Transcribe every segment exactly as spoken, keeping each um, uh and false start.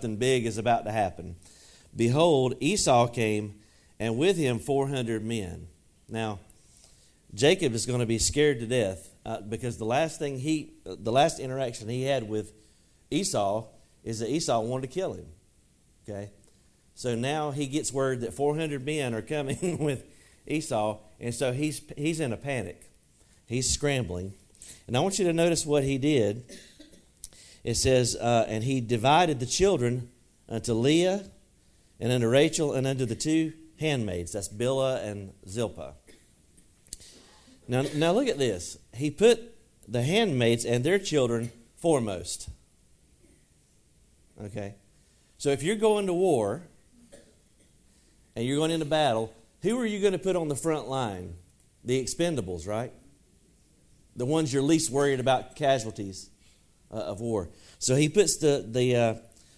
Something big is about to happen. Behold, Esau came, and with him four hundred men. Now, Jacob is going to be scared to death uh, because the last thing he, uh, the last interaction he had with Esau is that Esau wanted to kill him. Okay, so now he gets word that four hundred men are coming with Esau, and so he's he's in a panic. He's scrambling, and I want you to notice what he did. It says, uh, and he divided the children unto Leah and unto Rachel and unto the two handmaids. That's Bilhah and Zilpah. Now, now look at this. He put the handmaids and their children foremost. Okay. So if you're going to war and you're going into battle, who are you going to put on the front line? The expendables, right? The ones you're least worried about casualties. Uh, of war. So he puts the the uh,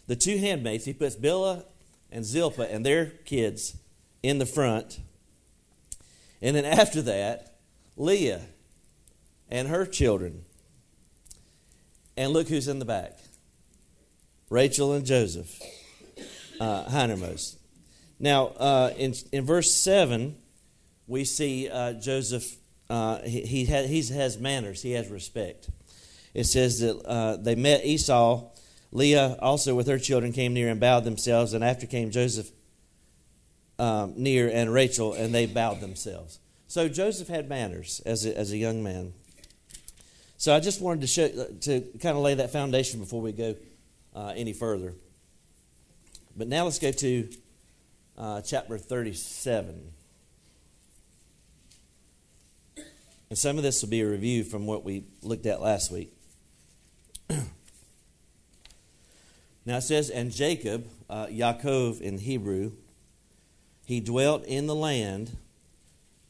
the two handmaids, he puts Bilhah and Zilpah and their kids in the front. And then after that, Leah and her children. And look who's in the back. Rachel and Joseph, uh, hindermost. Now, uh, in in verse seven, we see uh, Joseph, uh, he, he, had, he has manners, he has respect. It says that uh, they met Esau. Leah also with her children came near and bowed themselves. And after came Joseph um, near and Rachel, and they bowed themselves. So Joseph had manners as a, as a young man. So I just wanted to show, to kind of lay that foundation before we go uh, any further. But now let's go to uh, chapter thirty-seven. And some of this will be a review from what we looked at last week. Now it says, and Jacob, uh, Yaakov in Hebrew, he dwelt in the land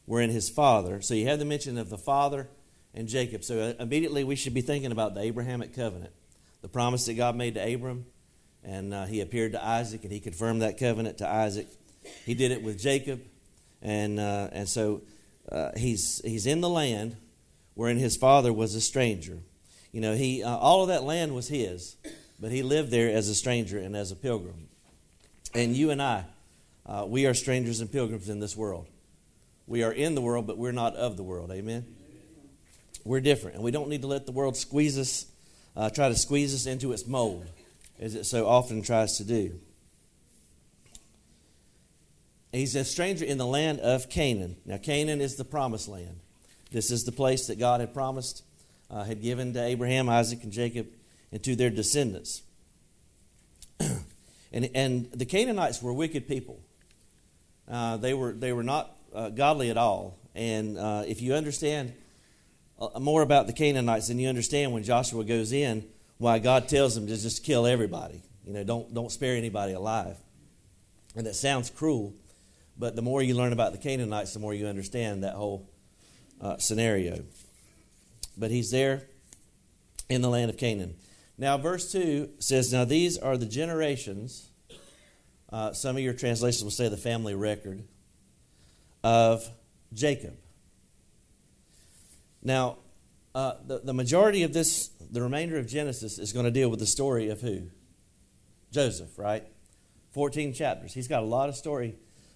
wherein his father. So you have the mention of the father and Jacob. So immediately we should be thinking about the Abrahamic covenant, the promise that God made to Abram. And uh, he appeared to Isaac, and he confirmed that covenant to Isaac. He did it with Jacob. And uh, and so... Uh, he's he's in the land wherein his father was a stranger. You know, he uh, all of that land was his, but he lived there as a stranger and as a pilgrim. And you and I, uh, we are strangers and pilgrims in this world. We are in the world, but we're not of the world. Amen? We're different, and we don't need to let the world squeeze us, uh, try to squeeze us into its mold, as it so often tries to do. He's a stranger in the land of Canaan. Now, Canaan is the promised land. This is the place that God had promised, uh, had given to Abraham, Isaac, and Jacob, and to their descendants. and and the Canaanites were wicked people. Uh, they were they were not uh, godly at all. And uh, if you understand uh, more about the Canaanites, then you understand when Joshua goes in why God tells them to just kill everybody. You know, don't don't spare anybody alive. And that sounds cruel. But the more you learn about the Canaanites, the more you understand that whole uh, scenario. But he's there in the land of Canaan. Now, verse two says, now these are the generations, uh, some of your translations will say the family record, of Jacob. Now, uh, the, the majority of this, the remainder of Genesis, is going to deal with the story of who? Joseph, right? fourteen chapters. He's got a lot of story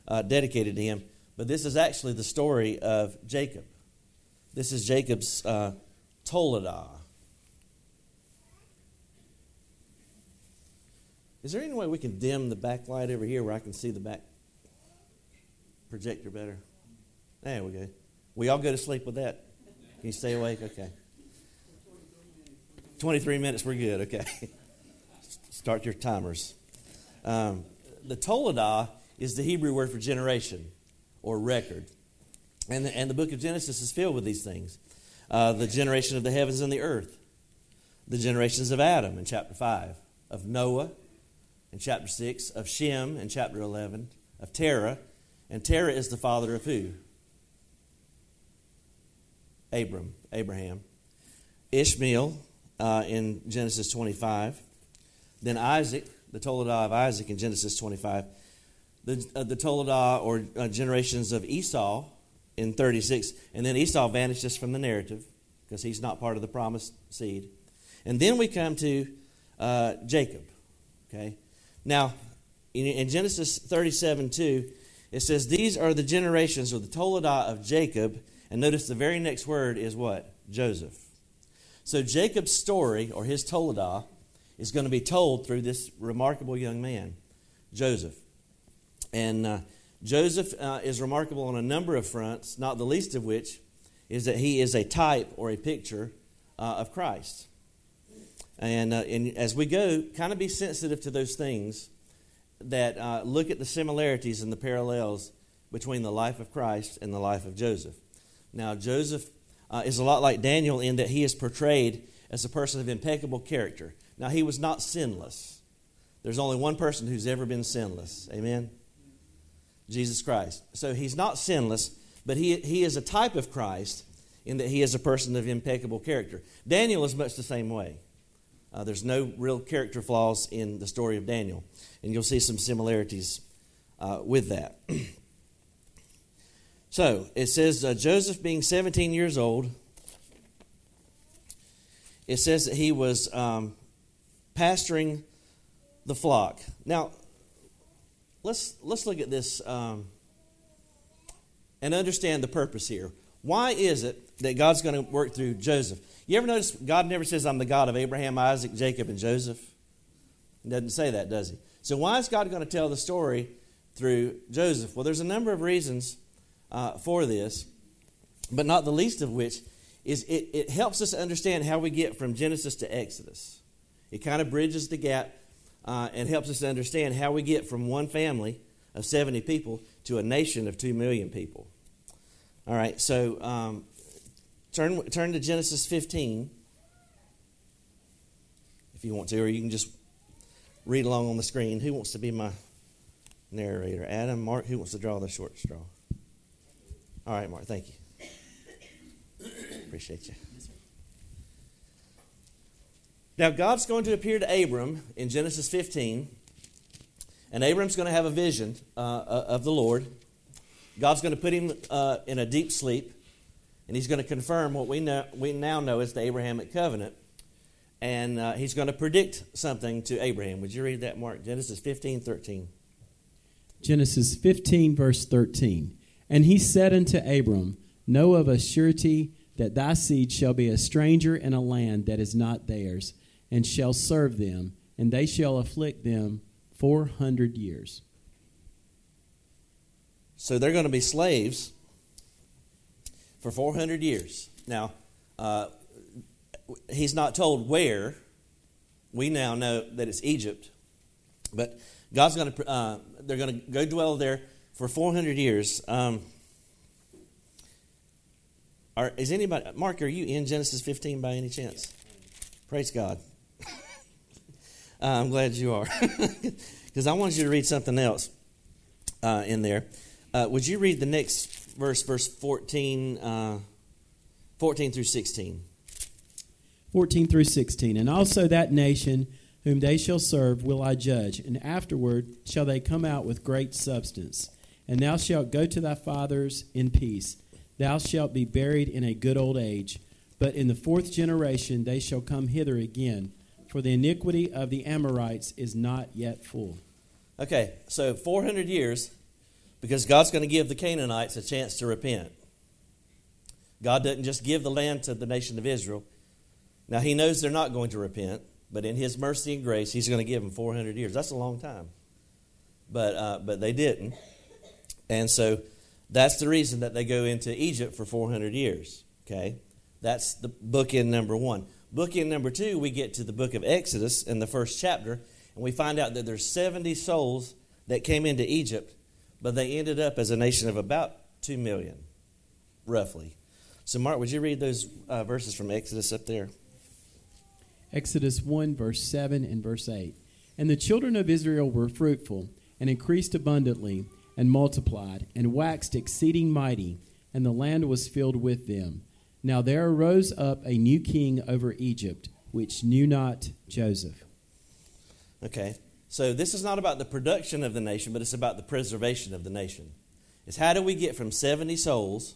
Uh, dedicated to him, but this is actually the story of Jacob. This is Jacob's uh, Toledah. Is there any way we can dim the backlight over here where I can see the back projector better? There we go. We all go to sleep with that. Can you stay awake? Okay. twenty-three minutes, we're good. Okay. Start your timers. Um, the Toledah is the Hebrew word for generation or record. And the, and the book of Genesis is filled with these things. Uh, the generation of the heavens and the earth. The generations of Adam in chapter five. Of Noah in chapter six. Of Shem in chapter eleven. Of Terah. And Terah is the father of who? Abram. Abraham. Ishmael uh, in Genesis twenty-five. Then Isaac, the Toledah of Isaac in Genesis twenty-five. The, uh, the Toledah or uh, generations of Esau in thirty-six. And then Esau vanishes from the narrative because he's not part of the promised seed. And then we come to uh, Jacob. Okay, Now, in Genesis thirty-seven two, it says, these are the generations or the Toledah of Jacob. And notice the very next word is what? Joseph. So Jacob's story, or his Toledah, is going to be told through this remarkable young man, Joseph. And uh, Joseph uh, is remarkable on a number of fronts, not the least of which is that he is a type or a picture uh, of Christ. And, uh, and as we go, kind of be sensitive to those things that uh, look at the similarities and the parallels between the life of Christ and the life of Joseph. Now, Joseph uh, is a lot like Daniel in that he is portrayed as a person of impeccable character. Now, he was not sinless. There's only one person who's ever been sinless. Amen? Jesus Christ. So he's not sinless, but he, he is a type of Christ in that he is a person of impeccable character. Daniel is much the same way. Uh, there's no real character flaws in the story of Daniel. And you'll see some similarities uh, with that. So, it says, uh, Joseph being seventeen years old, it says that he was um, pasturing the flock. Now, let's let's look at this um, and understand the purpose here. Why is it that God's going to work through Joseph? You ever notice God never says, I'm the God of Abraham, Isaac, Jacob, and Joseph? He doesn't say that, does he? So why is God going to tell the story through Joseph? Well, there's a number of reasons uh, for this, but not the least of which is it, it helps us understand how we get from Genesis to Exodus. It kind of bridges the gap uh, and helps us understand how we get from one family of seventy people to a nation of two million people. All right, so... Um, Turn, turn to Genesis fifteen, if you want to, or you can just read along on the screen. Who wants to be my narrator? Adam, Mark, who wants to draw the short straw? All right, Mark, thank you. Appreciate you. Now, God's going to appear to Abram in Genesis fifteen, and Abram's going to have a vision uh, of the Lord. God's going to put him uh, in a deep sleep. And he's going to confirm what we know we now know as the Abrahamic covenant. And uh, he's going to predict something to Abraham. Would you read that, Mark? Genesis fifteen thirteen. Genesis fifteen, verse thirteen. And he said unto Abram, know of a surety that thy seed shall be a stranger in a land that is not theirs, and shall serve them, and they shall afflict them four hundred years. So they're going to be slaves for four hundred years. Now, uh, he's not told where. We now know that it's Egypt. But God's going to, uh, they're going to go dwell there for four hundred years. Um, are, is anybody, Mark, are you in Genesis fifteen by any chance? Praise God. uh, I'm glad you are. Because I wanted you to read something else uh, in there. Uh, would you read the next Verse verse fourteen, uh, fourteen through sixteen. fourteen through sixteen. And also that nation whom they shall serve will I judge, and afterward shall they come out with great substance. And thou shalt go to thy fathers in peace. Thou shalt be buried in a good old age. But in the fourth generation they shall come hither again, for the iniquity of the Amorites is not yet full. Okay, so four hundred years... Because God's going to give the Canaanites a chance to repent. God doesn't just give the land to the nation of Israel. Now, he knows they're not going to repent, but in his mercy and grace, he's going to give them four hundred years. That's a long time. But uh, but they didn't. And so that's the reason that they go into Egypt for four hundred years. Okay, that's the bookend number one. Bookend number two, we get to the book of Exodus in the first chapter, and we find out that there's seventy souls that came into Egypt, but they ended up as a nation of about two million, roughly. So, Mark, would you read those uh, verses from Exodus up there? Exodus one, verse seven and verse eight. And the children of Israel were fruitful and increased abundantly and multiplied and waxed exceeding mighty, and the land was filled with them. Now there arose up a new king over Egypt, which knew not Joseph. Okay. So this is not about the production of the nation, but it's about the preservation of the nation. It's how do we get from seventy souls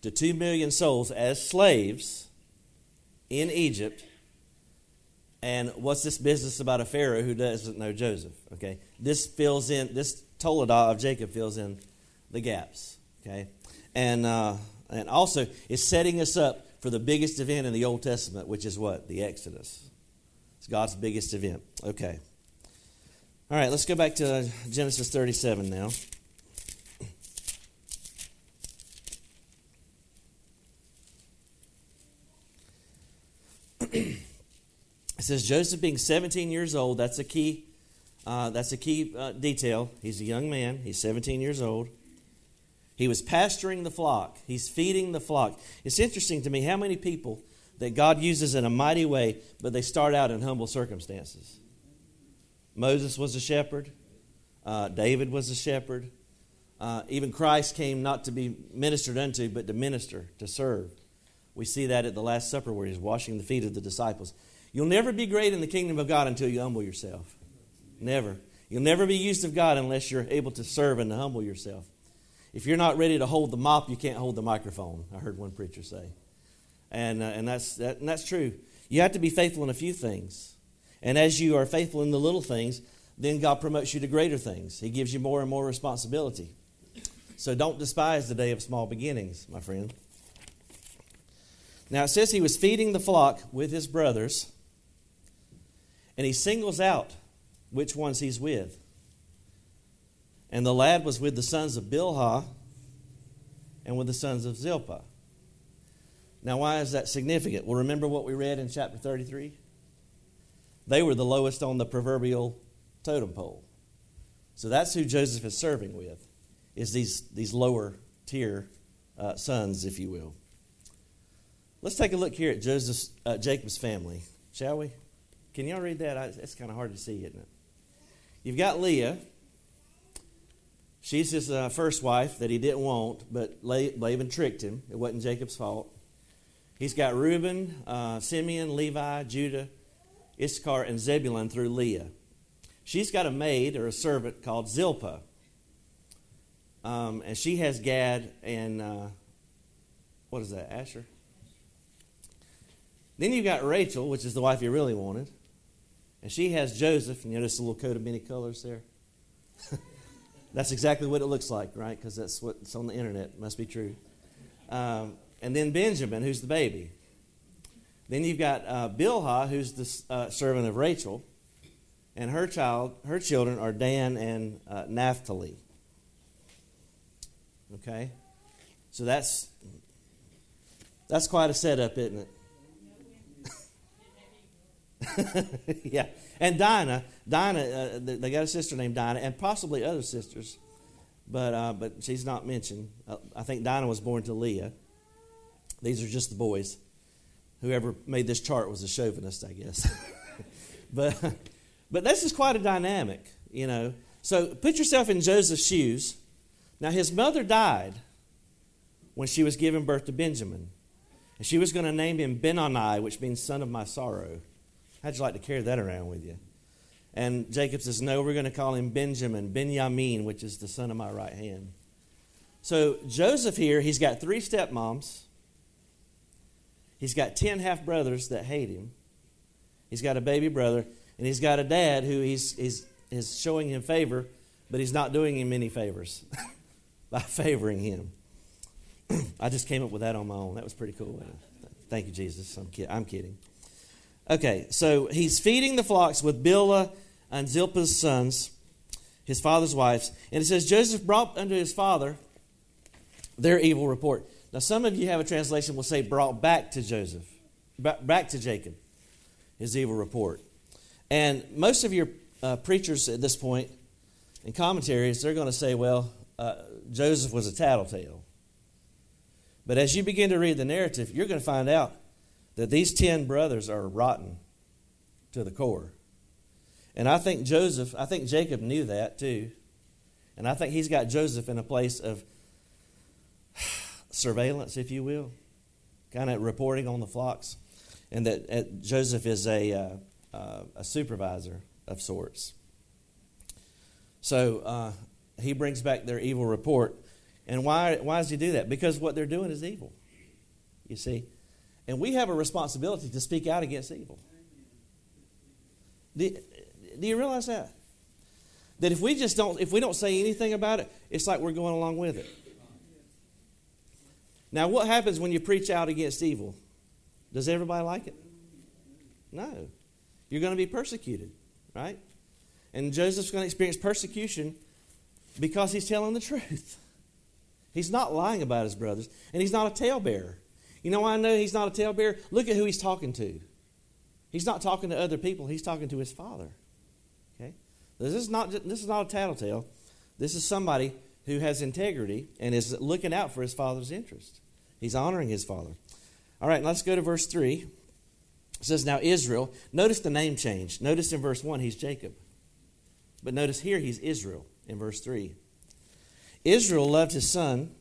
to two million souls as slaves in Egypt And what's this business about a Pharaoh who doesn't know Joseph? Okay, this fills in, this Toledah of Jacob fills in the gaps. Okay, and uh, and also it's setting us up for the biggest event in the Old Testament, which is what? The Exodus. It's God's biggest event. Okay. All right, let's go back to Genesis thirty-seven now. It says Joseph being seventeen years old. That's a key. Uh, that's a key uh, detail. He's a young man. He's seventeen years old. He was pasturing the flock. He's feeding the flock. It's interesting to me how many people that God uses in a mighty way, but they start out in humble circumstances. Moses was a shepherd. Uh, David was a shepherd. Uh, even Christ came not to be ministered unto, but to minister, to serve. We see that at the Last Supper where he's washing the feet of the disciples. You'll never be great in the kingdom of God until you humble yourself. Never. You'll never be used of God unless you're able to serve and to humble yourself. If you're not ready to hold the mop, you can't hold the microphone, I heard one preacher say. And uh, and that's that, and that's true. You have to be faithful in a few things. And as you are faithful in the little things, then God promotes you to greater things. He gives you more and more responsibility. So don't despise the day of small beginnings, my friend. Now it says he was feeding the flock with his brothers. And he singles out which ones he's with. And the lad was with the sons of Bilhah and with the sons of Zilpah. Now, why is that significant? Well, remember what we read in chapter thirty-three? They were the lowest on the proverbial totem pole. So that's who Joseph is serving with, is these, these lower tier uh, sons, if you will. Let's take a look here at Joseph's, uh, Jacob's family, shall we? Can y'all read that? I, it's kind of hard to see, isn't it? You've got Leah. She's his uh, first wife that he didn't want, but Laban tricked him. It wasn't Jacob's fault. He's got Reuben, uh, Simeon, Levi, Judah, Issachar, and Zebulun through Leah. She's got a maid or a servant called Zilpah. Um, and she has Gad and, uh, what is that, Asher? Then you've got Rachel, which is the wife you really wanted. And she has Joseph. And you notice a little coat of many colors there? That's exactly what it looks like, right? Because that's what's on the internet. It must be true. Um, and then Benjamin, who's the baby. Then you've got uh, Bilhah, who's the uh, servant of Rachel. And her child, her children are Dan and uh, Naphtali. Okay? So that's, that's quite a setup, isn't it? Yeah, and Dinah, Dinah, uh, they got a sister named Dinah, and possibly other sisters, but uh, but she's not mentioned. Uh, I think Dinah was born to Leah. These are just the boys. Whoever made this chart was a chauvinist, I guess. but but this is quite a dynamic, you know. So put yourself in Joseph's shoes. Now his mother died when she was giving birth to Benjamin, and she was going to name him Benoni, which means son of my sorrow. How'd you like to carry that around with you? And Jacob says, no, we're going to call him Benjamin, Benjamin, which is the son of my right hand. So Joseph here, he's got three stepmoms. He's got ten half-brothers that hate him. He's got a baby brother, and he's got a dad who he's, he's, is showing him favor, but he's not doing him any favors by favoring him. I just came up with that on my own. That was pretty cool. Thank you, Jesus. I'm, kid- I'm kidding. Okay, so he's feeding the flocks with Bilhah and Zilpah's sons, his father's wives. And it says, Joseph brought unto his father their evil report. Now, some of you have a translation will say brought back to Joseph, back to Jacob, his evil report. And most of your uh, preachers at this point and commentaries, they're going to say, well, uh, Joseph was a tattletale. But as you begin to read the narrative, you're going to find out that these ten brothers are rotten to the core. And I think Joseph, I think Jacob knew that too. And I think he's got Joseph in a place of surveillance, if you will, kind of reporting on the flocks. And that uh, Joseph is a, uh, uh, a supervisor of sorts. So uh, he brings back their evil report. And why, why does he do that? Because what they're doing is evil, you see. And we have a responsibility to speak out against evil. Do, do you realize that? That if we just don't, if we don't say anything about it, it's like we're going along with it. Now, what happens when you preach out against evil? Does everybody like it? No. You're going to be persecuted, right? And Joseph's going to experience persecution because he's telling the truth. He's not lying about his brothers, and he's not a talebearer. You know why I know he's not a talebearer? Look at who he's talking to. He's not talking to other people. He's talking to his father. Okay? This is not, this is not a tattletale. This is somebody who has integrity and is looking out for his father's interest. He's honoring his father. All right, let's go to verse three. It says, now Israel. Notice the name change. Notice in verse one, he's Jacob. But notice here, he's Israel in verse three. Israel loved his son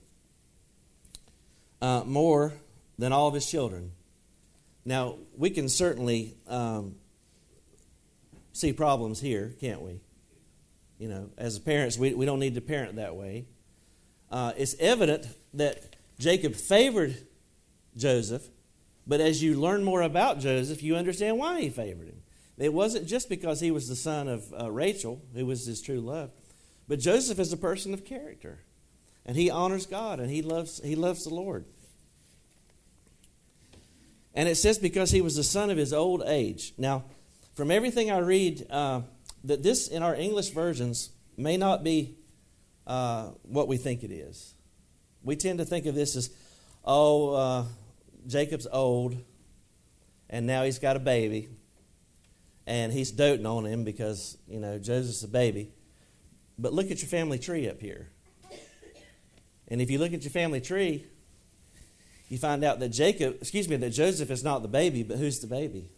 uh, more than all of his children. Now, we can certainly um, see problems here, can't we? You know, as parents, we, we don't need to parent that way. Uh, it's evident that Jacob favored Joseph, but as you learn more about Joseph, you understand why he favored him. It wasn't just because he was the son of uh, Rachel, who was his true love, but Joseph is a person of character, and he honors God, and he loves he loves the Lord. And it says because he was the son of his old age. Now, from everything I read, uh, that this in our English versions may not be uh, what we think it is. We tend to think of this as, oh, uh, Jacob's old, and now he's got a baby, and he's doting on him because, you know, Joseph's a baby. But look at your family tree up here. And if you look at your family tree, you find out that Jacob, excuse me, that Joseph is not the baby, but who's the baby?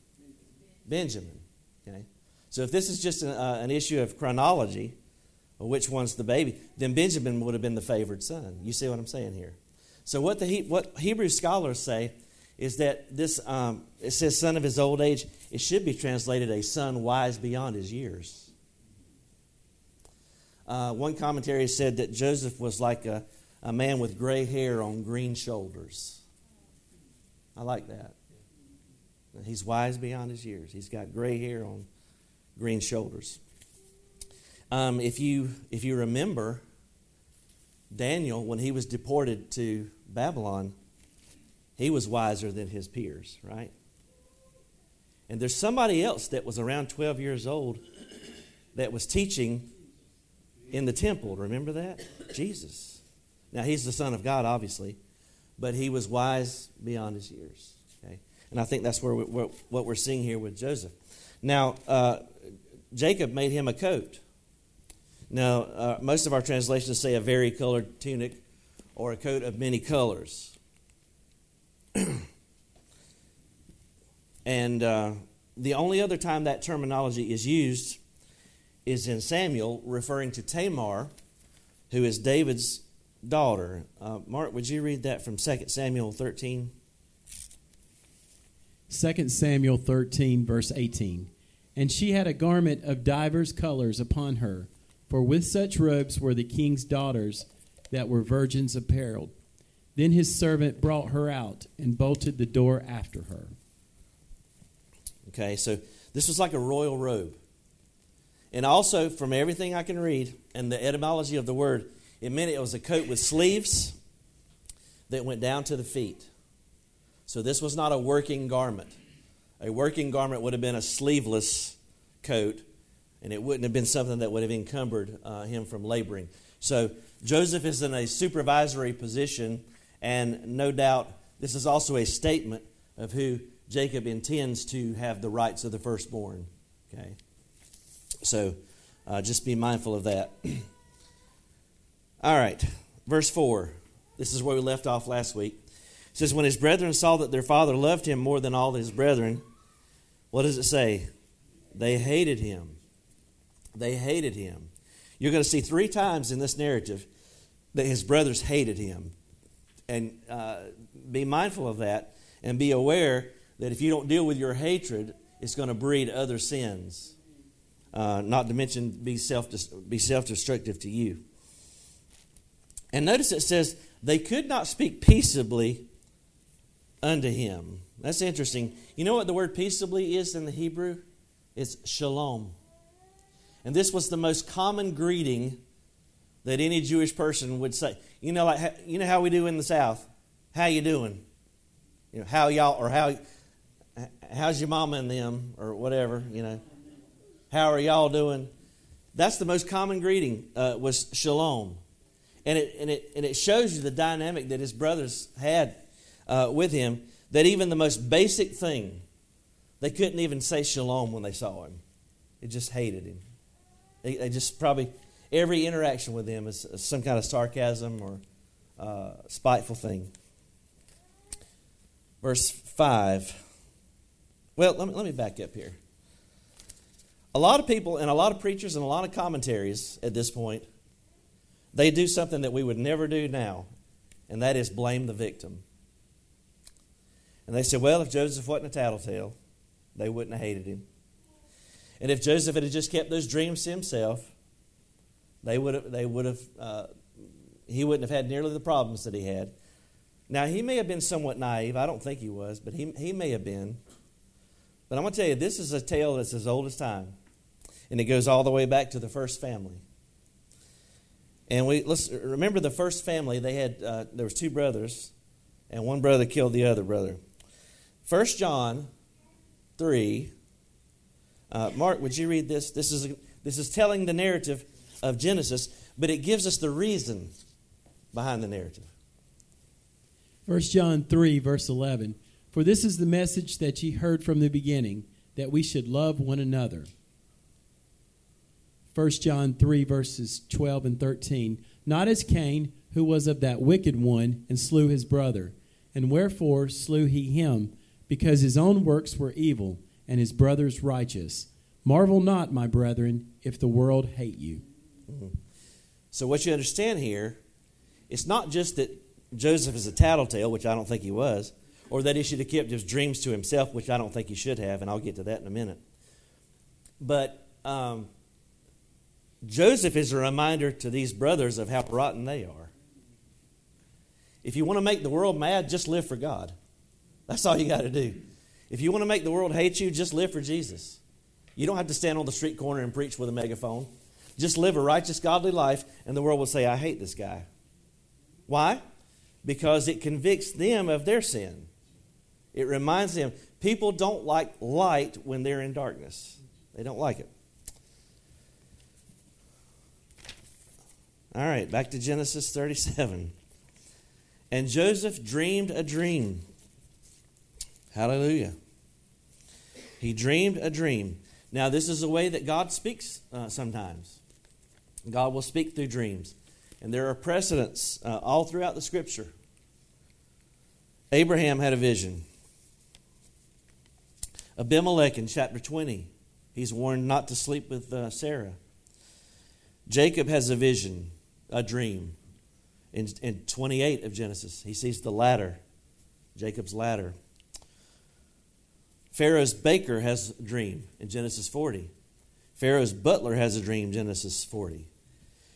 Benjamin. Okay. So if this is just an, uh, an issue of chronology, or which one's the baby, then Benjamin would have been the favored son. You see what I'm saying here? So what the he, what Hebrew scholars say is that this um, it says son of his old age. It should be translated a son wise beyond his years. Uh, one commentary said that Joseph was like a, a man with gray hair on green shoulders. I like that. He's wise beyond his years. He's got gray hair on green shoulders. Um, if you if you remember, Daniel, when he was deported to Babylon, he was wiser than his peers, right? And there's somebody else that was around twelve years old that was teaching in the temple. Remember that? Jesus. Now, he's the Son of God, obviously. But he was wise beyond his years. Okay? And I think that's where we, what, what we're seeing here with Joseph. Now, uh, Jacob made him a coat. Now, uh, most of our translations say a varicolored tunic or a coat of many colors. And uh, the only other time that terminology is used is in Samuel, referring to Tamar, who is David's daughter. Uh, Mark, would you read that from Second Samuel thirteen? Second Samuel thirteen, verse eighteen. And she had a garment of divers colors upon her, for with such robes were the king's daughters that were virgins apparelled. Then his servant brought her out and bolted the door after her. Okay, so this was like a royal robe. And also, from everything I can read and the etymology of the word, it meant it was a coat with sleeves that went down to the feet. So this was not a working garment. A working garment would have been a sleeveless coat, and it wouldn't have been something that would have encumbered uh, him from laboring. So Joseph is in a supervisory position, and no doubt this is also a statement of who Jacob intends to have the rights of the firstborn. Okay, so uh, just be mindful of that. All right, verse four. This is where we left off last week. It says, when his brethren saw that their father loved him more than all his brethren, what does it say? They hated him. They hated him. You're going to see three times in this narrative that his brothers hated him. And uh, be mindful of that, and be aware that if you don't deal with your hatred, it's going to breed other sins, uh, not to mention be self be self-destructive to you. And notice it says, they could not speak peaceably unto him. That's interesting. You know what the word peaceably is in the Hebrew? It's Shalom. And this was the most common greeting that any Jewish person would say. You know, like you know how we do in the South. How you doing? You know, how y'all, or how, how's your mama and them, or whatever. You know, how are y'all doing? That's the most common greeting uh, was Shalom, and it and it and it shows you the dynamic that his brothers had uh, with him. That even the most basic thing, they couldn't even say Shalom when they saw him. They just hated him. They, they just probably, every interaction with him is some kind of sarcasm or uh, spiteful thing. Verse five. Well, let me, let me back up here. A lot of people and a lot of preachers and a lot of commentaries at this point, they do something that we would never do now, and that is blame the victim. And they said, well, if Joseph wasn't a tattletale, they wouldn't have hated him. And if Joseph had just kept those dreams to himself, they would have, they would have, uh, he wouldn't have had nearly the problems that he had. Now, he may have been somewhat naive. I don't think he was, but he, he may have been. But I'm going to tell you, this is a tale that's as old as time. And it goes all the way back to the first family. And we let's remember the first family, they had, uh, there was two brothers, and one brother killed the other brother. First John three. Uh, Mark, would you read this? This is this is telling the narrative of Genesis, but it gives us the reason behind the narrative. First John three, verse eleven. For this is the message that ye heard from the beginning, that we should love one another. First John three, verses twelve and thirteen. Not as Cain, who was of that wicked one, and slew his brother. And wherefore slew he him? Because his own works were evil, and his brother's righteous. Marvel not, my brethren, if the world hate you. Mm-hmm. So what you understand here, it's not just that Joseph is a tattletale, which I don't think he was, or that he should have kept his dreams to himself, which I don't think he should have, and I'll get to that in a minute. But um, Joseph is a reminder to these brothers of how rotten they are. If you want to make the world mad, just live for God. That's all you got to do. If you want to make the world hate you, just live for Jesus. You don't have to stand on the street corner and preach with a megaphone. Just live a righteous, godly life, and the world will say, I hate this guy. Why? Because it convicts them of their sin. It reminds them, people don't like light when they're in darkness. They don't like it. All right, back to Genesis thirty-seven. And Joseph dreamed a dream. Hallelujah. He dreamed a dream. Now, this is a way that God speaks uh, sometimes. God will speak through dreams. And there are precedents uh, all throughout the Scripture. Abraham had a vision. Abimelech in chapter twenty. He's warned not to sleep with uh, Sarah. Jacob has a vision, a dream. In, in twenty-eight of Genesis, he sees the ladder, Jacob's ladder. Pharaoh's baker has a dream in Genesis forty. Pharaoh's butler has a dream, Genesis forty.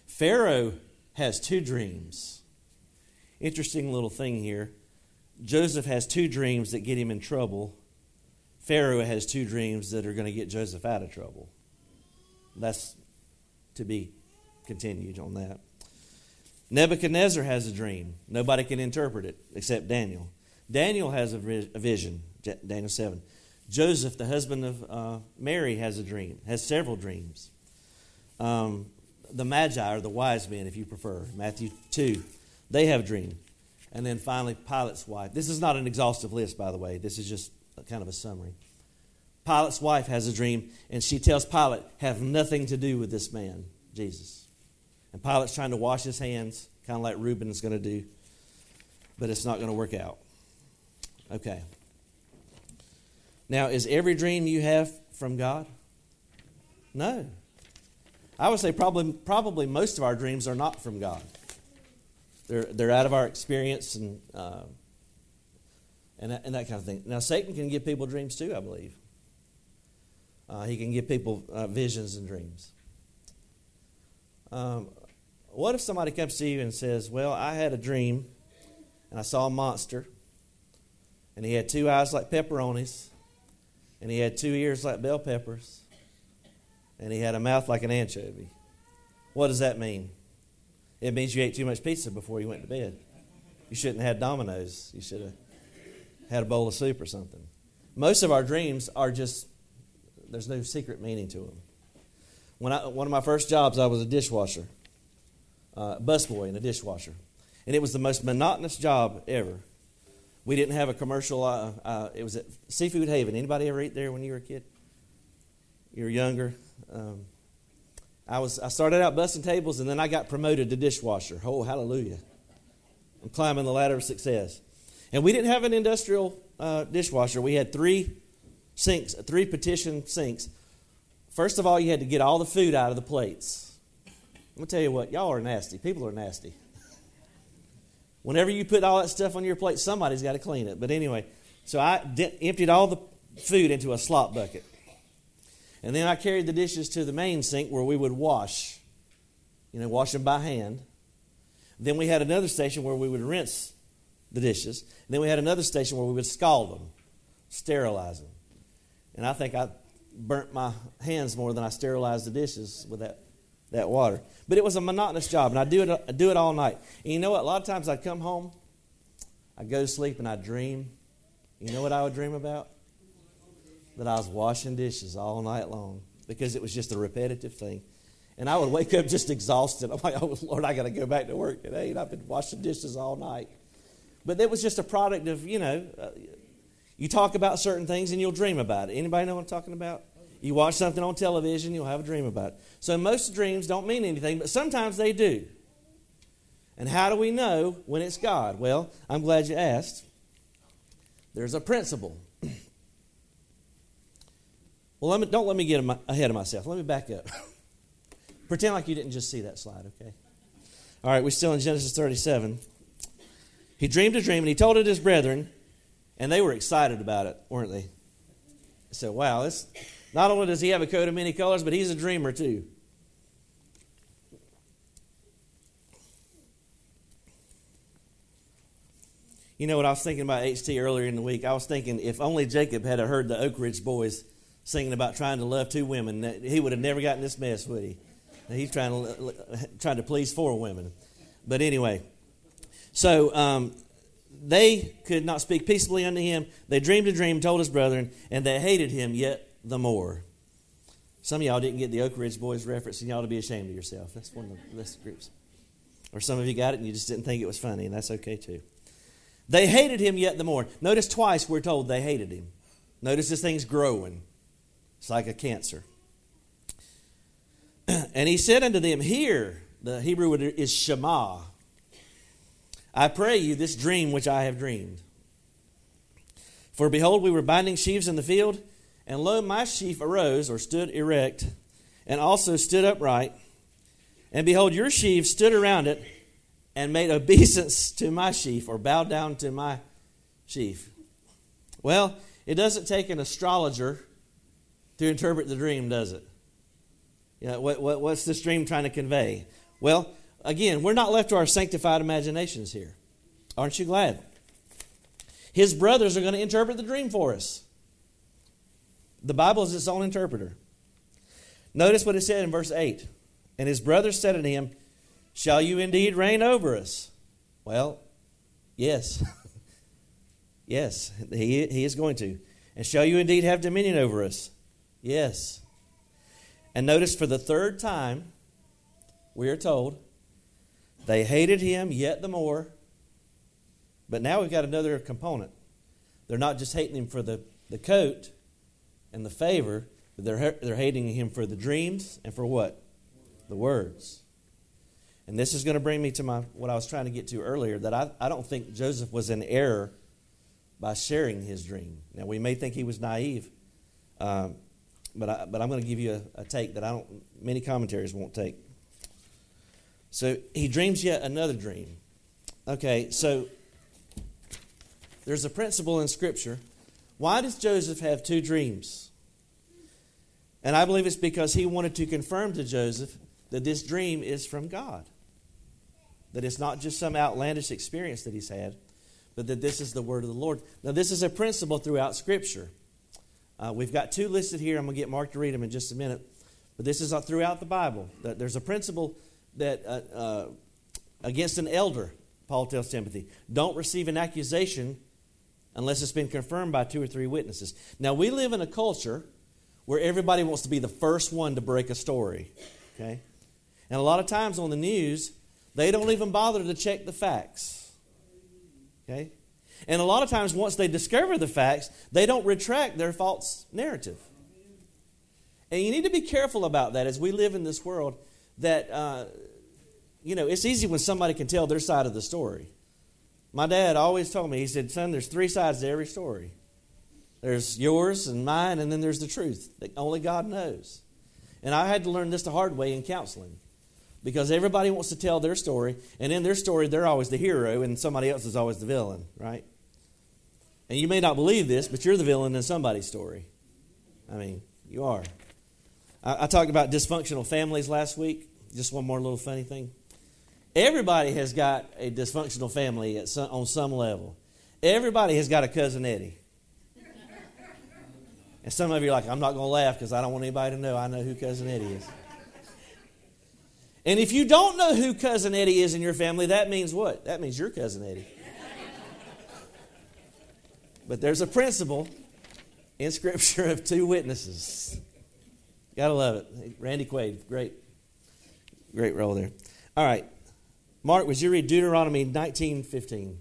Pharaoh has two dreams. Interesting little thing here. Joseph has two dreams that get him in trouble. Pharaoh has two dreams that are going to get Joseph out of trouble. That's to be continued on that. Nebuchadnezzar has a dream. Nobody can interpret it except Daniel. Daniel has a vision, Daniel seven. Joseph, the husband of uh, Mary, has a dream, has several dreams. Um, the Magi, or the wise men, if you prefer, Matthew two, they have a dream. And then finally, Pilate's wife. This is not an exhaustive list, by the way. This is just kind of a summary. Pilate's wife has a dream, and she tells Pilate, have nothing to do with this man, Jesus. And Pilate's trying to wash his hands, kind of like Reuben is going to do, but it's not going to work out. Okay. Now, is every dream you have from God? No. I would say probably probably most of our dreams are not from God. They're they're out of our experience and uh, and that, and that kind of thing. Now, Satan can give people dreams too, I believe. Uh, he can give people uh, visions and dreams. Um, what if somebody comes to you and says, "Well, I had a dream, and I saw a monster, and he had two eyes like pepperonis, and he had two ears like bell peppers, and he had a mouth like an anchovy. What does that mean? It means you ate too much pizza before you went to bed. You shouldn't have had Domino's. You should have had a bowl of soup or something. Most of our dreams are just, there's no secret meaning to them. When I, one of my first jobs, I was a dishwasher, uh, busboy and a dishwasher. And it was the most monotonous job ever. We didn't have a commercial, uh, uh, it was at Seafood Haven. Anybody ever eat there when you were a kid? You were younger. Um, I was. I started out busting tables, and then I got promoted to dishwasher. Oh, hallelujah. I'm climbing the ladder of success. And we didn't have an industrial uh, dishwasher. We had three sinks, three petition sinks. First of all, you had to get all the food out of the plates. I'm going to tell you what, y'all are nasty. People are nasty. Whenever you put all that stuff on your plate, somebody's got to clean it. But anyway, so I de- emptied all the food into a slop bucket. And then I carried the dishes to the main sink where we would wash, you know, wash them by hand. Then we had another station where we would rinse the dishes. And then we had another station where we would scald them, sterilize them. And I think I burnt my hands more than I sterilized the dishes with that, that water. But it was a monotonous job, and I'd do it, I'd do it all night. And you know what? A lot of times I'd come home, I'd go to sleep, and I'd dream. You know what I would dream about? That I was washing dishes all night long because it was just a repetitive thing. And I would wake up just exhausted. I'm like, oh, Lord, I got to go back to work today. And I've been washing dishes all night. But that was just a product of, you know, uh, you talk about certain things and you'll dream about it. Anybody know what I'm talking about? You watch something on television, you'll have a dream about it. So most dreams don't mean anything, but sometimes they do. And how do we know when it's God? Well, I'm glad you asked. There's a principle. Well, let me, don't let me get ahead of myself. Let me back up. Pretend like you didn't just see that slide, okay? All right, we're still in Genesis thirty-seven. He dreamed a dream, and he told it to his brethren, and they were excited about it, weren't they? They said, wow, this, not only does he have a coat of many colors, but he's a dreamer too. You know what I was thinking about H T earlier in the week? I was thinking if only Jacob had heard the Oak Ridge Boys singing about trying to love two women, he would have never gotten this mess, would he? He's trying to trying to please four women. But anyway, so um, they could not speak peaceably unto him. They dreamed a dream, told his brethren, and they hated him yet the more. Some of y'all didn't get the Oak Ridge Boys reference, and y'all to be ashamed of yourself. That's one of the best groups. Or some of you got it, and you just didn't think it was funny, and that's okay too. They hated him yet the more. Notice twice we're told they hated him. Notice this thing's growing. It's like a cancer. And he said unto them, hear, the Hebrew word is Shema. I pray you this dream which I have dreamed. For behold, we were binding sheaves in the field, and lo, my sheaf arose, or stood erect, and also stood upright. And behold, your sheaves stood around it, and made obeisance to my sheaf, or bowed down to my sheaf. Well, it doesn't take an astrologer to interpret the dream, does it? You know, what, what, what's this dream trying to convey? Well, again, we're not left to our sanctified imaginations here. Aren't you glad? His brothers are going to interpret the dream for us. The Bible is its own interpreter. Notice what it said in verse eight. And his brothers said unto him, shall you indeed reign over us? Well, yes. Yes, he, he is going to. And shall you indeed have dominion over us? Yes. And notice for the third time, we are told, they hated him yet the more. But now we've got another component. They're not just hating him for the, the coat and the favor, but they're, they're hating him for the dreams and for what? The words. And this is going to bring me to my what I was trying to get to earlier, that I, I don't think Joseph was in error by sharing his dream. Now, we may think he was naive, um, But, I, but I'm going to give you a, a take that I don't. Many commentaries won't take. So he dreams yet another dream. Okay, so there's a principle in Scripture. Why does Joseph have two dreams? And I believe it's because he wanted to confirm to Joseph that this dream is from God. That it's not just some outlandish experience that he's had, but that this is the word of the Lord. Now this is a principle throughout Scripture. Uh, we've got two listed here. I'm going to get Mark to read them in just a minute. But this is throughout the Bible. There's a principle that uh, uh, against an elder, Paul tells Timothy, don't receive an accusation unless it's been confirmed by two or three witnesses. Now, we live in a culture where everybody wants to be the first one to break a story. Okay? And a lot of times on the news, they don't even bother to check the facts. Okay? And a lot of times, once they discover the facts, they don't retract their false narrative. And you need to be careful about that as we live in this world that, uh, you know, it's easy when somebody can tell their side of the story. My dad always told me, he said, son, there's three sides to every story. There's yours and mine, and then there's the truth that only God knows. And I had to learn this the hard way in counseling because everybody wants to tell their story, and in their story, they're always the hero, and somebody else is always the villain, right? And you may not believe this, but you're the villain in somebody's story. I mean, you are. I talked about dysfunctional families last week. Just one more little funny thing. Everybody has got a dysfunctional family at some, on some level. Everybody has got a Cousin Eddie. And some of you are like, I'm not going to laugh because I don't want anybody to know I know who Cousin Eddie is. And if you don't know who Cousin Eddie is in your family, that means what? That means you're Cousin Eddie. But there's a principle in Scripture of two witnesses. Gotta love it. Randy Quaid, great, great role there. All right, Mark, would you read Deuteronomy nineteen fifteen?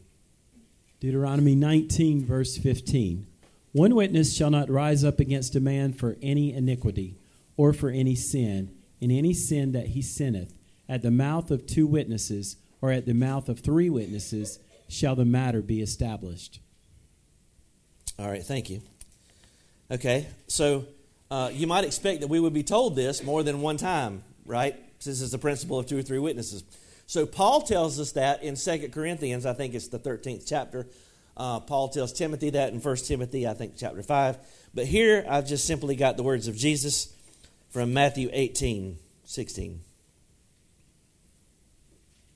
Deuteronomy nineteen, verse fifteen. One witness shall not rise up against a man for any iniquity or for any sin, in any sin that he sinneth. At the mouth of two witnesses or at the mouth of three witnesses shall the matter be established. All right, thank you. Okay, so... Uh, you might expect that we would be told this more than one time, right? Since it's the principle of two or three witnesses. So Paul tells us that in Second Corinthians, I think it's the thirteenth chapter. Uh, Paul tells Timothy that in First Timothy, I think chapter five. But here I've just simply got the words of Jesus from Matthew eighteen, sixteen.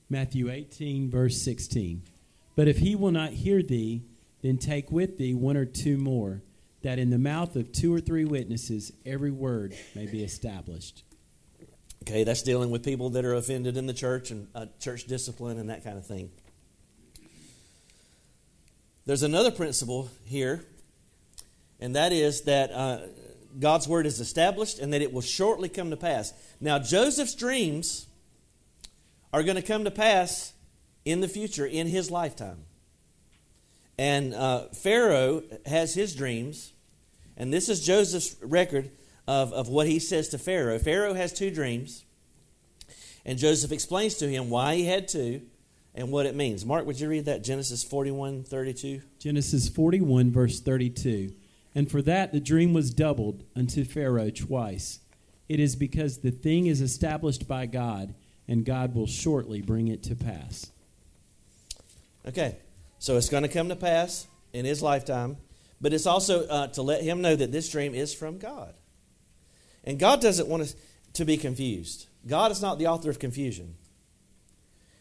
Matthew eighteen, verse sixteen. But if he will not hear thee, then take with thee one or two more, that in the mouth of two or three witnesses every word may be established. Okay, that's dealing with people that are offended in the church and uh, church discipline and that kind of thing. There's another principle here, and that is that uh, God's word is established and that it will shortly come to pass. Now, Joseph's dreams are going to come to pass in the future, in his lifetime. And uh, Pharaoh has his dreams, and this is Joseph's record of, of what he says to Pharaoh. Pharaoh has two dreams, and Joseph explains to him why he had two and what it means. Mark, would you read that? Genesis forty-one, thirty-two. Genesis forty-one, verse thirty-two. And for that the dream was doubled unto Pharaoh twice. It is because the thing is established by God, and God will shortly bring it to pass. Okay. So it's going to come to pass in his lifetime, but it's also uh, to let him know that this dream is from God. And God doesn't want us to be confused. God is not the author of confusion.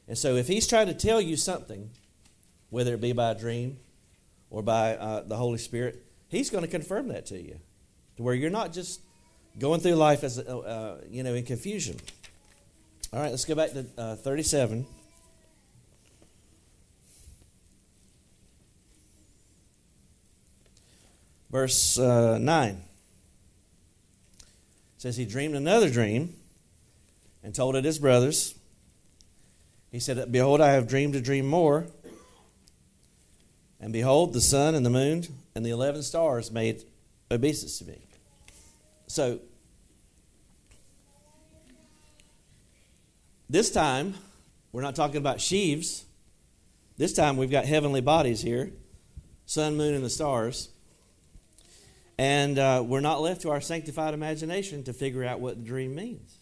And so if he's trying to tell you something, whether it be by a dream or by uh, the Holy Spirit, he's going to confirm that to you, to where you're not just going through life as uh, you know in confusion. All right, let's go back to uh, thirty-seven. Verse uh, nine. It says, he dreamed another dream and told it his brothers. He said, behold, I have dreamed a dream more. And behold, the sun and the moon and the eleven stars made obeisance to me. So, this time, we're not talking about sheaves. This time we've got heavenly bodies here. Sun, moon, and the stars. And uh, we're not left to our sanctified imagination to figure out what the dream means.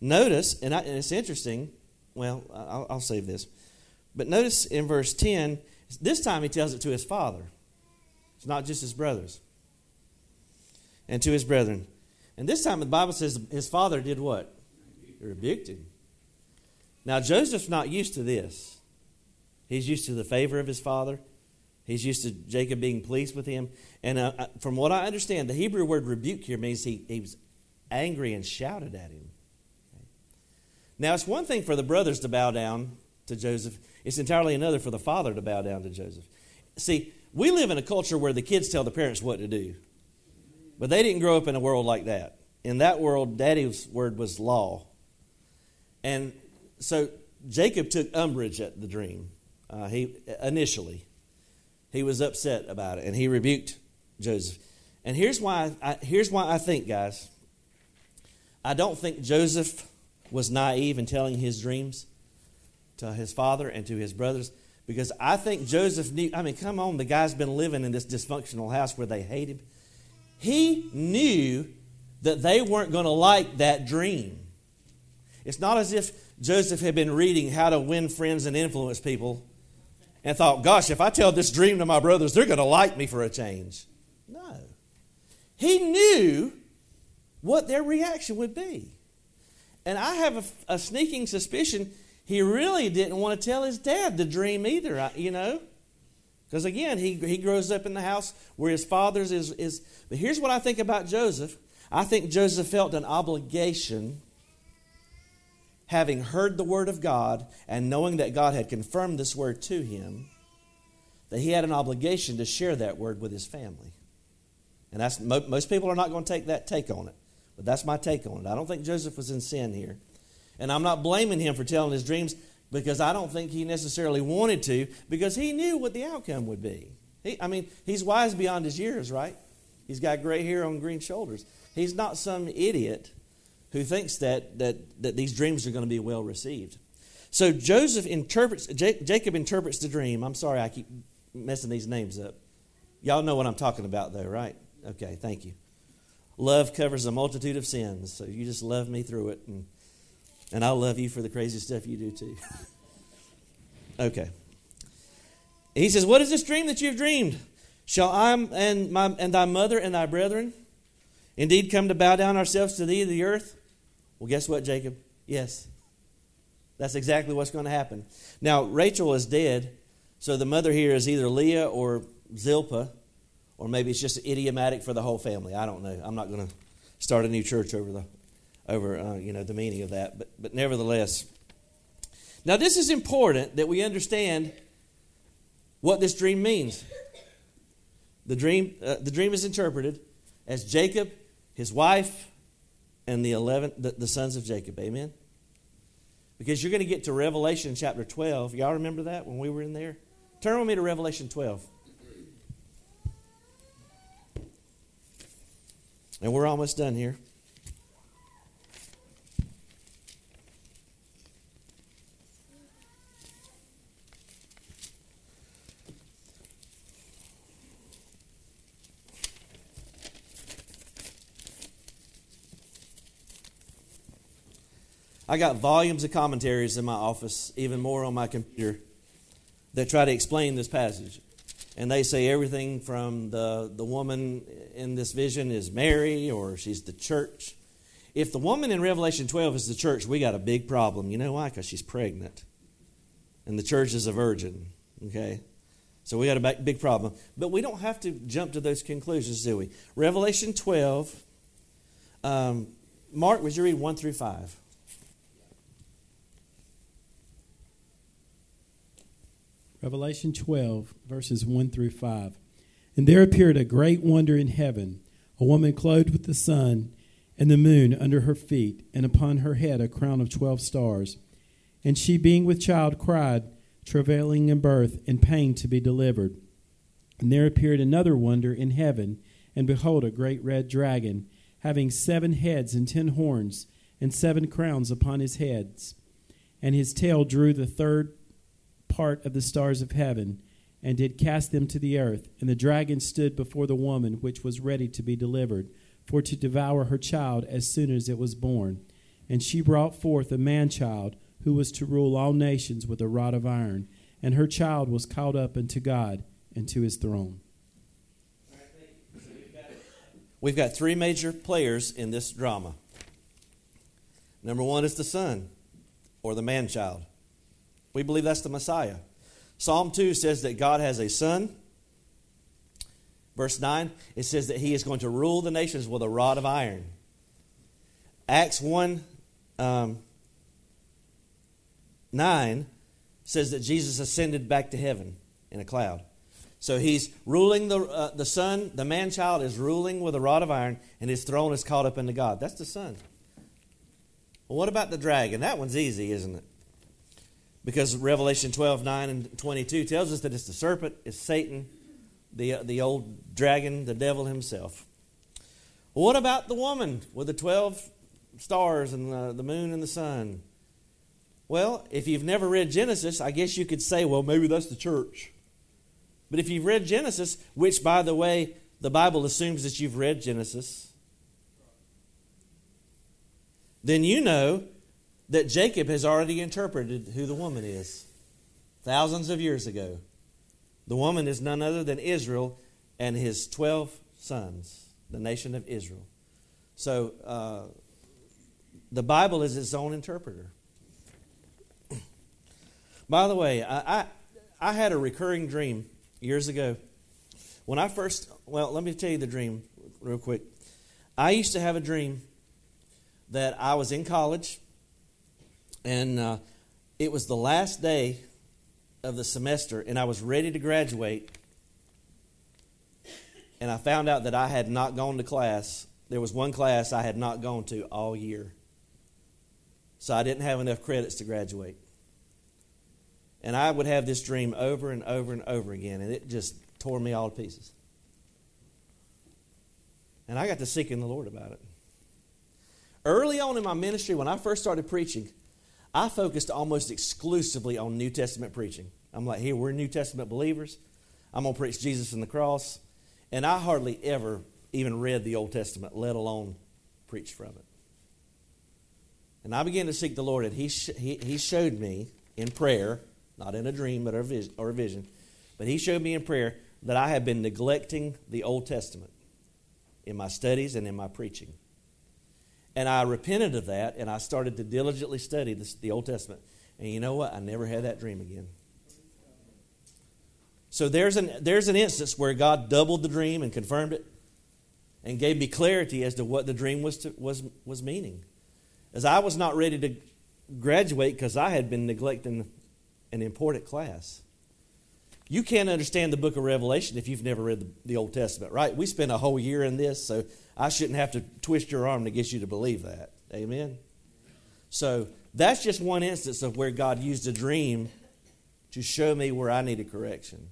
Notice, and, I, and it's interesting, well, I'll, I'll save this. But notice in verse ten, this time he tells it to his father. It's not just his brothers. And to his brethren. And this time the Bible says his father did what? He rebuked him. Now Joseph's not used to this. He's used to the favor of his father. He's used to Jacob being pleased with him. And uh, from what I understand, the Hebrew word rebuke here means he, he was angry and shouted at him. Okay. Now, it's one thing for the brothers to bow down to Joseph. It's entirely another for the father to bow down to Joseph. See, we live in a culture where the kids tell the parents what to do. But they didn't grow up in a world like that. In that world, daddy's word was law. And so Jacob took umbrage at the dream. Uh, he initially, he was upset about it, and he rebuked Joseph. And here's why. I, here's why I think, guys. I don't think Joseph was naive in telling his dreams to his father and to his brothers, because I think Joseph knew. I mean, come on, the guy's been living in this dysfunctional house where they hate him. He knew that they weren't going to like that dream. It's not as if Joseph had been reading How to Win Friends and Influence People and thought, gosh, if I tell this dream to my brothers, they're going to like me for a change. No. He knew what their reaction would be. And I have a, a sneaking suspicion he really didn't want to tell his dad the dream either, I, you know. Because again, he, he grows up in the house where his father's is, is... But here's what I think about Joseph. I think Joseph felt an obligation, having heard the word of God and knowing that God had confirmed this word to him, that he had an obligation to share that word with his family. And that's most people are not going to take that take on it. But that's my take on it. I don't think Joseph was in sin here. And I'm not blaming him for telling his dreams, because I don't think he necessarily wanted to, because he knew what the outcome would be. He, I mean, he's wise beyond his years, right? He's got gray hair on green shoulders. He's not some idiot who thinks that that that these dreams are going to be well received. So Joseph interprets, Jacob interprets the dream. I'm sorry, I keep messing these names up. Y'all know what I'm talking about though, right? Okay, thank you. Love covers a multitude of sins, so you just love me through it, and and I'll love you for the crazy stuff you do too. Okay. He says, "What is this dream that you've dreamed? Shall I and my and thy mother and thy brethren indeed come to bow down ourselves to thee, the earth?" Well, guess what, Jacob? Yes. That's exactly what's going to happen. Now, Rachel is dead, so the mother here is either Leah or Zilpah, or maybe it's just idiomatic for the whole family. I don't know. I'm not going to start a new church over the over uh, you know the meaning of that, but but nevertheless. Now, this is important that we understand what this dream means. The dream uh, the dream is interpreted as Jacob, his wife, and the eleven the, the sons of Jacob. Amen? Because you're going to get to Revelation chapter twelve. Y'all remember that when we were in there? Turn with me to Revelation twelve. And we're almost done here. I got volumes of commentaries in my office, even more on my computer, that try to explain this passage. And they say everything from the, the woman in this vision is Mary, or she's the church. If the woman in Revelation twelve is the church, we got a big problem. You know why? Because she's pregnant. And the church is a virgin. Okay? So we got a big problem. But we don't have to jump to those conclusions, do we? Revelation twelve. Um, Mark, would you read one through five? Revelation twelve, verses one through five. "And there appeared a great wonder in heaven, a woman clothed with the sun and the moon under her feet, and upon her head a crown of twelve stars. And she, being with child, cried, travailing in birth, and pain to be delivered. And there appeared another wonder in heaven, and behold, a great red dragon, having seven heads and ten horns, and seven crowns upon his heads. And his tail drew the third part of the stars of heaven, and did cast them to the earth. And the dragon stood before the woman, which was ready to be delivered, for to devour her child as soon as it was born. And she brought forth a man-child, who was to rule all nations with a rod of iron. And her child was called up unto God and to his throne." We've got three major players in this drama. Number one is the son, or the man-child. We believe that's the Messiah. Psalm two says that God has a son. Verse nine, it says that he is going to rule the nations with a rod of iron. Acts one, um, nine says that Jesus ascended back to heaven in a cloud. So he's ruling, the uh, the son, the man-child is ruling with a rod of iron, and his throne is caught up into God. That's the son. Well, what about the dragon? That one's easy, isn't it? Because Revelation twelve, nine and twenty-two tells us that it's the serpent, it's Satan, the, uh, the old dragon, the devil himself. Well, what about the woman with the twelve stars and the, the moon and the sun? Well, if you've never read Genesis, I guess you could say, well, maybe that's the church. But if you've read Genesis, which, by the way, the Bible assumes that you've read Genesis, then you know that Jacob has already interpreted who the woman is thousands of years ago. The woman is none other than Israel and his twelve sons, the nation of Israel. So uh, the Bible is its own interpreter. By the way, I... I I had a recurring dream years ago. When I first, well, let me tell you the dream real quick. I used to have a dream that I was in college, and uh, it was the last day of the semester, and I was ready to graduate, and I found out that I had not gone to class. There was one class I had not gone to all year, so I didn't have enough credits to graduate. And I would have this dream over and over and over again, and it just tore me all to pieces. And I got to seeking the Lord about it. Early on in my ministry, when I first started preaching, I focused almost exclusively on New Testament preaching. I'm like, here, we're New Testament believers. I'm going to preach Jesus and the cross. And I hardly ever even read the Old Testament, let alone preach from it. And I began to seek the Lord, and he sh- he, he showed me in prayer, not in a dream but or a vision, but he showed me in prayer that I had been neglecting the Old Testament in my studies and in my preaching. And I repented of that, and I started to diligently study this, the Old Testament. And you know what? I never had that dream again. So there's an, there's an instance where God doubled the dream and confirmed it and gave me clarity as to what the dream was, to, was, was meaning. As I was not ready to graduate because I had been neglecting an important class. You can't understand the book of Revelation if you've never read the, the Old Testament, right? We spent a whole year in this, so I shouldn't have to twist your arm to get you to believe that. Amen? So that's just one instance of where God used a dream to show me where I needed correction.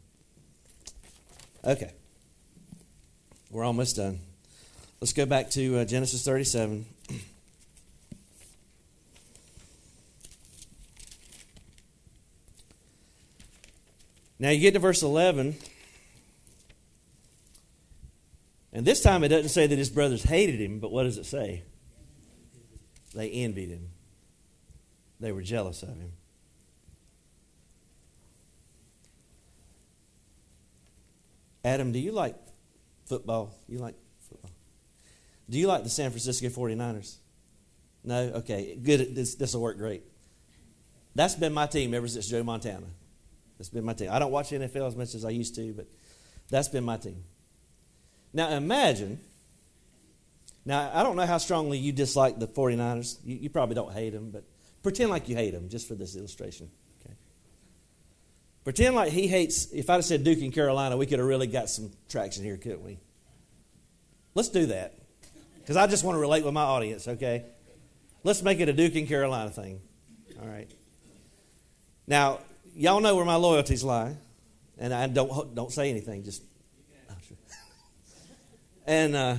Okay. We're almost done. Let's go back to uh, Genesis thirty-seven. Now you get to verse eleven, and this time it doesn't say that his brothers hated him, but what does it say? They envied him. They were jealous of him. Adam, do you like football? You like football? Do you like the San Francisco forty-niners? No? Okay, good. This, this will work great. That's been my team ever since Joe Montana. That's been my team. I don't watch N F L as much as I used to, but that's been my team. Now imagine, now I don't know how strongly you dislike the forty-niners. You, you probably don't hate them, but pretend like you hate them just for this illustration. Okay. Pretend like he hates, if I'd have said Duke and Carolina, we could have really got some traction here, couldn't we? Let's do that, because I just want to relate with my audience, okay? Let's make it a Duke and Carolina thing. All right. Now, y'all know where my loyalties lie, and I don't don't say anything. Just, I'm sure. and uh,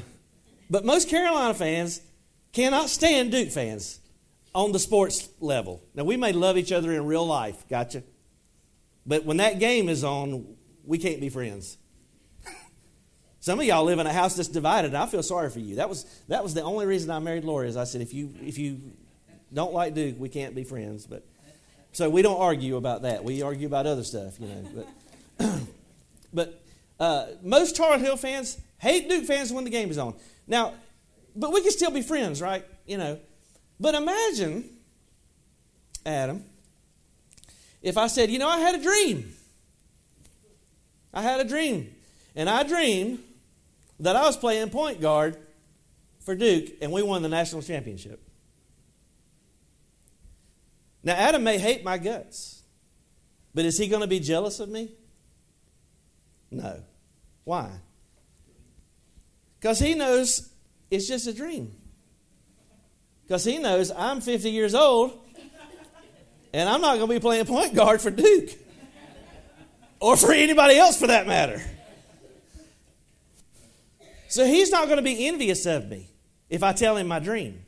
but most Carolina fans cannot stand Duke fans on the sports level. Now we may love each other in real life, gotcha, but when that game is on, we can't be friends. Some of y'all live in a house that's divided, and I feel sorry for you. That was that was the only reason I married Lori. Is I said if you if you don't like Duke, we can't be friends, but. So we don't argue about that. We argue about other stuff, you know. But, but uh, most Tar Heel fans hate Duke fans when the game is on. Now, but we can still be friends, right? You know. But imagine, Adam, if I said, you know, I had a dream. I had a dream. And I dreamed that I was playing point guard for Duke, and we won the national championship. Now, Adam may hate my guts, but is he going to be jealous of me? No. Why? Because he knows it's just a dream. Because he knows I'm fifty years old and I'm not going to be playing point guard for Duke or for anybody else for that matter. So he's not going to be envious of me if I tell him my dream.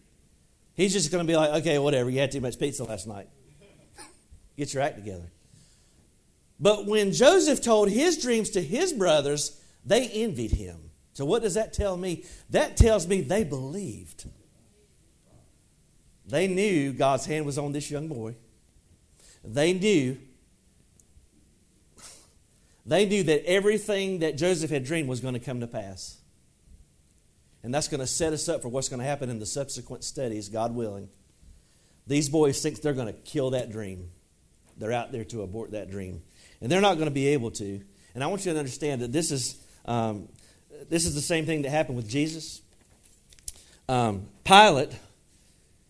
He's just going to be like, okay, whatever, you had too much pizza last night. Get your act together. But when Joseph told his dreams to his brothers, they envied him. So what does that tell me? That tells me they believed. They knew God's hand was on this young boy. They knew, they knew that everything that Joseph had dreamed was going to come to pass. And that's going to set us up for what's going to happen in the subsequent studies, God willing. These boys think they're going to kill that dream. They're out there to abort that dream. And they're not going to be able to. And I want you to understand that this is um, this is the same thing that happened with Jesus. Um, Pilate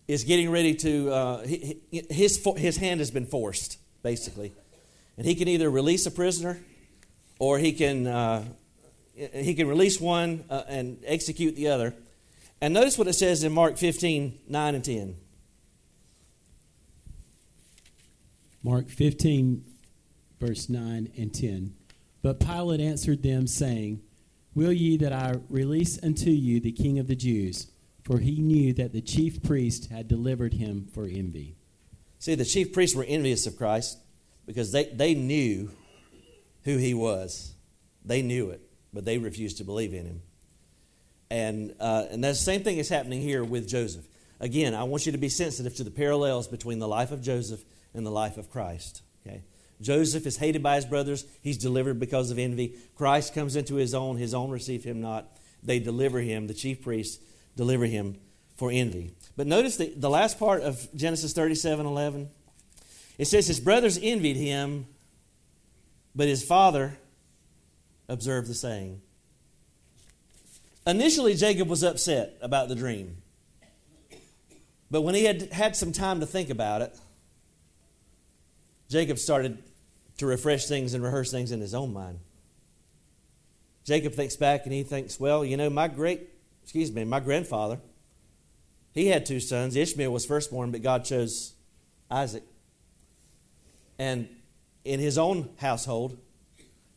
is getting ready to, uh, his, his hand has been forced, basically. And he can either release a prisoner or he can... Uh, He can release one uh, and execute the other. And notice what it says in Mark fifteen, nine and ten. Mark fifteen, verse nine and ten. But Pilate answered them, saying, Will ye that I release unto you the King of the Jews? For he knew that the chief priests had delivered him for envy. See, the chief priests were envious of Christ because they, they knew who he was. They knew it. But they refused to believe in him. And uh, and that's the same thing is happening here with Joseph. Again, I want you to be sensitive to the parallels between the life of Joseph and the life of Christ. Okay, Joseph is hated by his brothers. He's delivered because of envy. Christ comes into his own. His own receive him not. They deliver him. The chief priests deliver him for envy. But notice the, the last part of Genesis thirty-seven eleven. It says his brothers envied him, but his father... observe the saying. Initially, Jacob was upset about the dream. But when he had had some time to think about it, Jacob started to refresh things and rehearse things in his own mind. Jacob thinks back and he thinks, well, you know, my great, excuse me, my grandfather, he had two sons. Ishmael was firstborn, but God chose Isaac. And in his own household,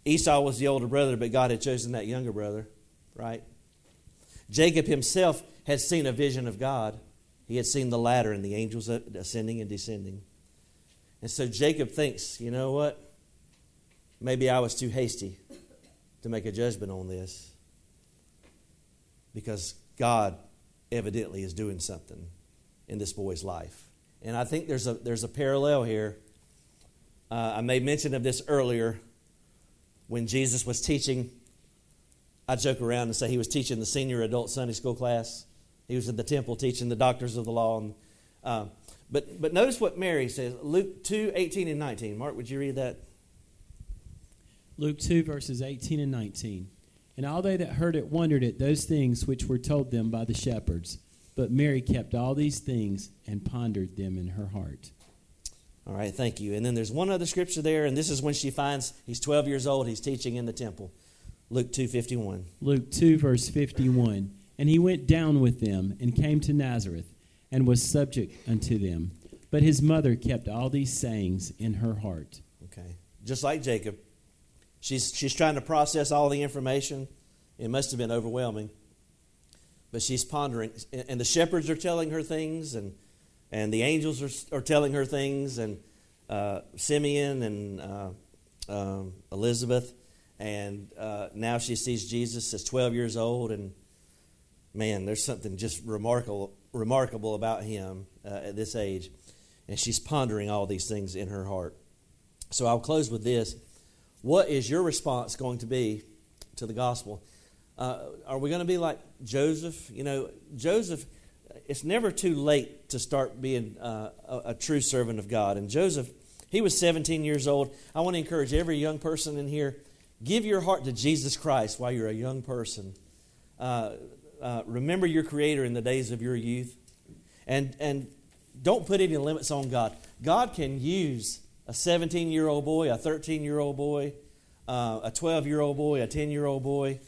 Esau was the older brother, but God had chosen that younger brother, right? Jacob himself had seen a vision of God. He had seen the ladder and the angels ascending and descending. And so Jacob thinks, you know what? Maybe I was too hasty to make a judgment on this because God evidently is doing something in this boy's life. And I think there's a there's a parallel here. Uh, I made mention of this earlier. When Jesus was teaching, I joke around and say he was teaching the senior adult Sunday school class. He was in the temple teaching the doctors of the law. And, uh, but but notice what Mary says, Luke two, eighteen and nineteen. Mark, would you read that? Luke two, verses eighteen and nineteen. And all they that heard it wondered at those things which were told them by the shepherds. But Mary kept all these things and pondered them in her heart. All right, thank you. And then there's one other scripture there, and this is when she finds he's twelve years old, he's teaching in the temple. Luke two fifty-one. Luke two, verse fifty-one. And he went down with them and came to Nazareth and was subject unto them. But his mother kept all these sayings in her heart. Okay, just like Jacob. She's, she's trying to process all the information. It must have been overwhelming. But she's pondering, and the shepherds are telling her things, and And the angels are, are telling her things, and uh, Simeon and uh, um, Elizabeth. And uh, now she sees Jesus as twelve years old. And, man, there's something just remarkable remarkable about him uh, at this age. And she's pondering all these things in her heart. So I'll close with this. What is your response going to be to the gospel? Uh, are we going to be like Joseph? You know, Joseph... It's never too late to start being uh, a, a true servant of God. And Joseph, he was seventeen years old. I want to encourage every young person in here, give your heart to Jesus Christ while you're a young person. Uh, uh, remember your Creator in the days of your youth. And, and don't put any limits on God. God can use a seventeen-year-old boy, a thirteen-year-old boy, uh, a twelve-year-old boy, a ten-year-old boy.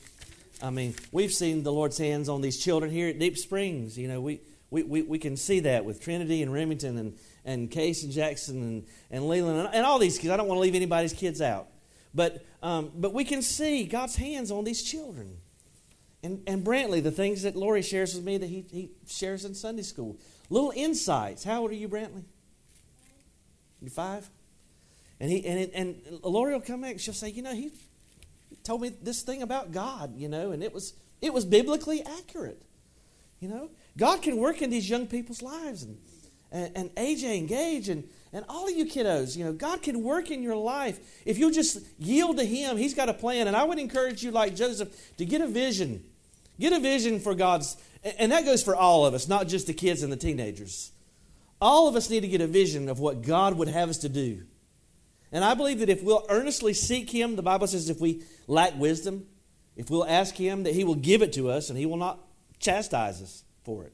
I mean, we've seen the Lord's hands on these children here at Deep Springs. You know, we we, we, we can see that with Trinity and Remington and, and Case and Jackson and, and Leland and, and all these kids. I don't want to leave anybody's kids out. But um, but we can see God's hands on these children. And and Brantley, the things that Lori shares with me that he, he shares in Sunday school. Little insights. How old are you, Brantley? You five? And he and it, and Lori will come back and she'll say, you know, he told me this thing about God, you know, and it was it was biblically accurate. You know? God can work in these young people's lives. And and, and A J and Gage and, and all of you kiddos, you know, God can work in your life. If you'll just yield to Him, He's got a plan. And I would encourage you, like Joseph, to get a vision. Get a vision for God's, and that goes for all of us, not just the kids and the teenagers. All of us need to get a vision of what God would have us to do. And I believe that if we'll earnestly seek Him, the Bible says if we lack wisdom, if we'll ask Him, that He will give it to us and He will not chastise us for it.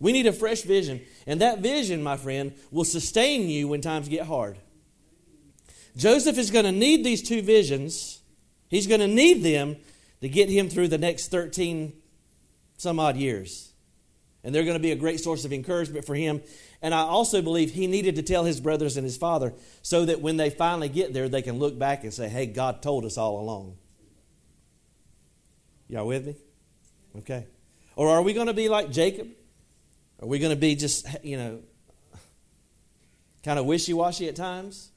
We need a fresh vision. And that vision, my friend, will sustain you when times get hard. Joseph is going to need these two visions. He's going to need them to get him through the next thirteen some odd years. And they're going to be a great source of encouragement for him. And I also believe he needed to tell his brothers and his father so that when they finally get there, they can look back and say, hey, God told us all along. Y'all with me? Okay. Or are we going to be like Jacob? Are we going to be just, you know, kind of wishy-washy at times?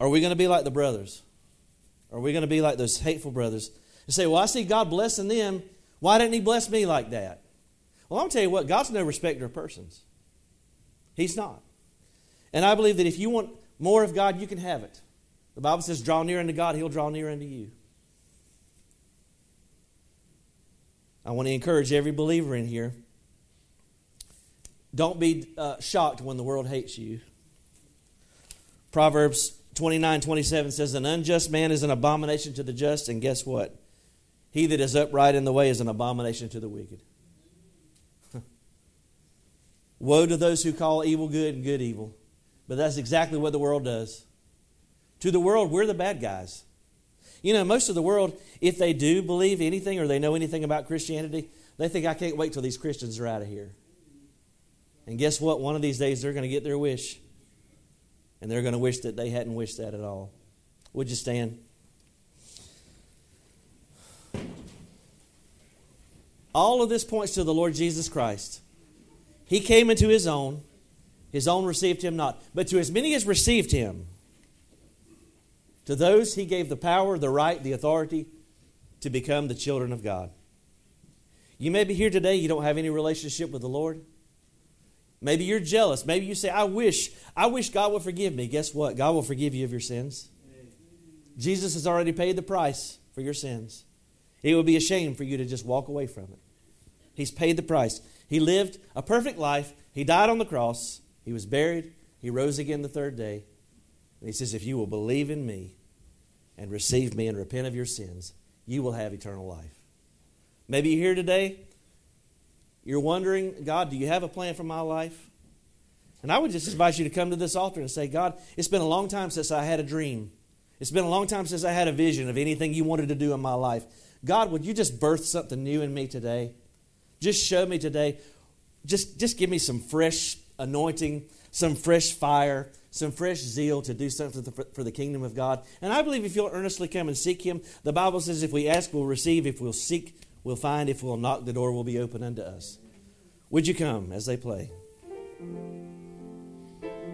Are we going to be like the brothers? Are we going to be like those hateful brothers? And say, well, I see God blessing them. Why didn't He bless me like that? Well, I'm going to tell you what, God's no respecter of persons. He's not. And I believe that if you want more of God, you can have it. The Bible says, draw near unto God, He'll draw near unto you. I want to encourage every believer in here. Don't be uh, shocked when the world hates you. Proverbs twenty-nine twenty-seven says, an unjust man is an abomination to the just, and guess what? He that is upright in the way is an abomination to the wicked. Woe to those who call evil good and good evil. But that's exactly what the world does. To the world, we're the bad guys. You know, most of the world, if they do believe anything or they know anything about Christianity, they think, I can't wait till these Christians are out of here. And guess what? One of these days they're going to get their wish. And they're going to wish that they hadn't wished that at all. Would you stand? All of this points to the Lord Jesus Christ. He came into His own. His own received Him not. But to as many as received Him, to those He gave the power, the right, the authority to become the children of God. You may be here today, you don't have any relationship with the Lord. Maybe you're jealous. Maybe you say, I wish, I wish God would forgive me. Guess what? God will forgive you of your sins. Jesus has already paid the price for your sins. It would be a shame for you to just walk away from it. He's paid the price. He lived a perfect life. He died on the cross. He was buried. He rose again the third day. And He says, if you will believe in me and receive me and repent of your sins, you will have eternal life. Maybe you're here today. You're wondering, God, do you have a plan for my life? And I would just invite you to come to this altar and say, God, it's been a long time since I had a dream. It's been a long time since I had a vision of anything you wanted to do in my life. God, would you just birth something new in me today? Just show me today. Just, just give me some fresh anointing, some fresh fire, some fresh zeal to do something for the kingdom of God. And I believe if you'll earnestly come and seek Him, the Bible says if we ask, we'll receive. If we'll seek, we'll find. If we'll knock, the door will be open unto us. Would you come as they play?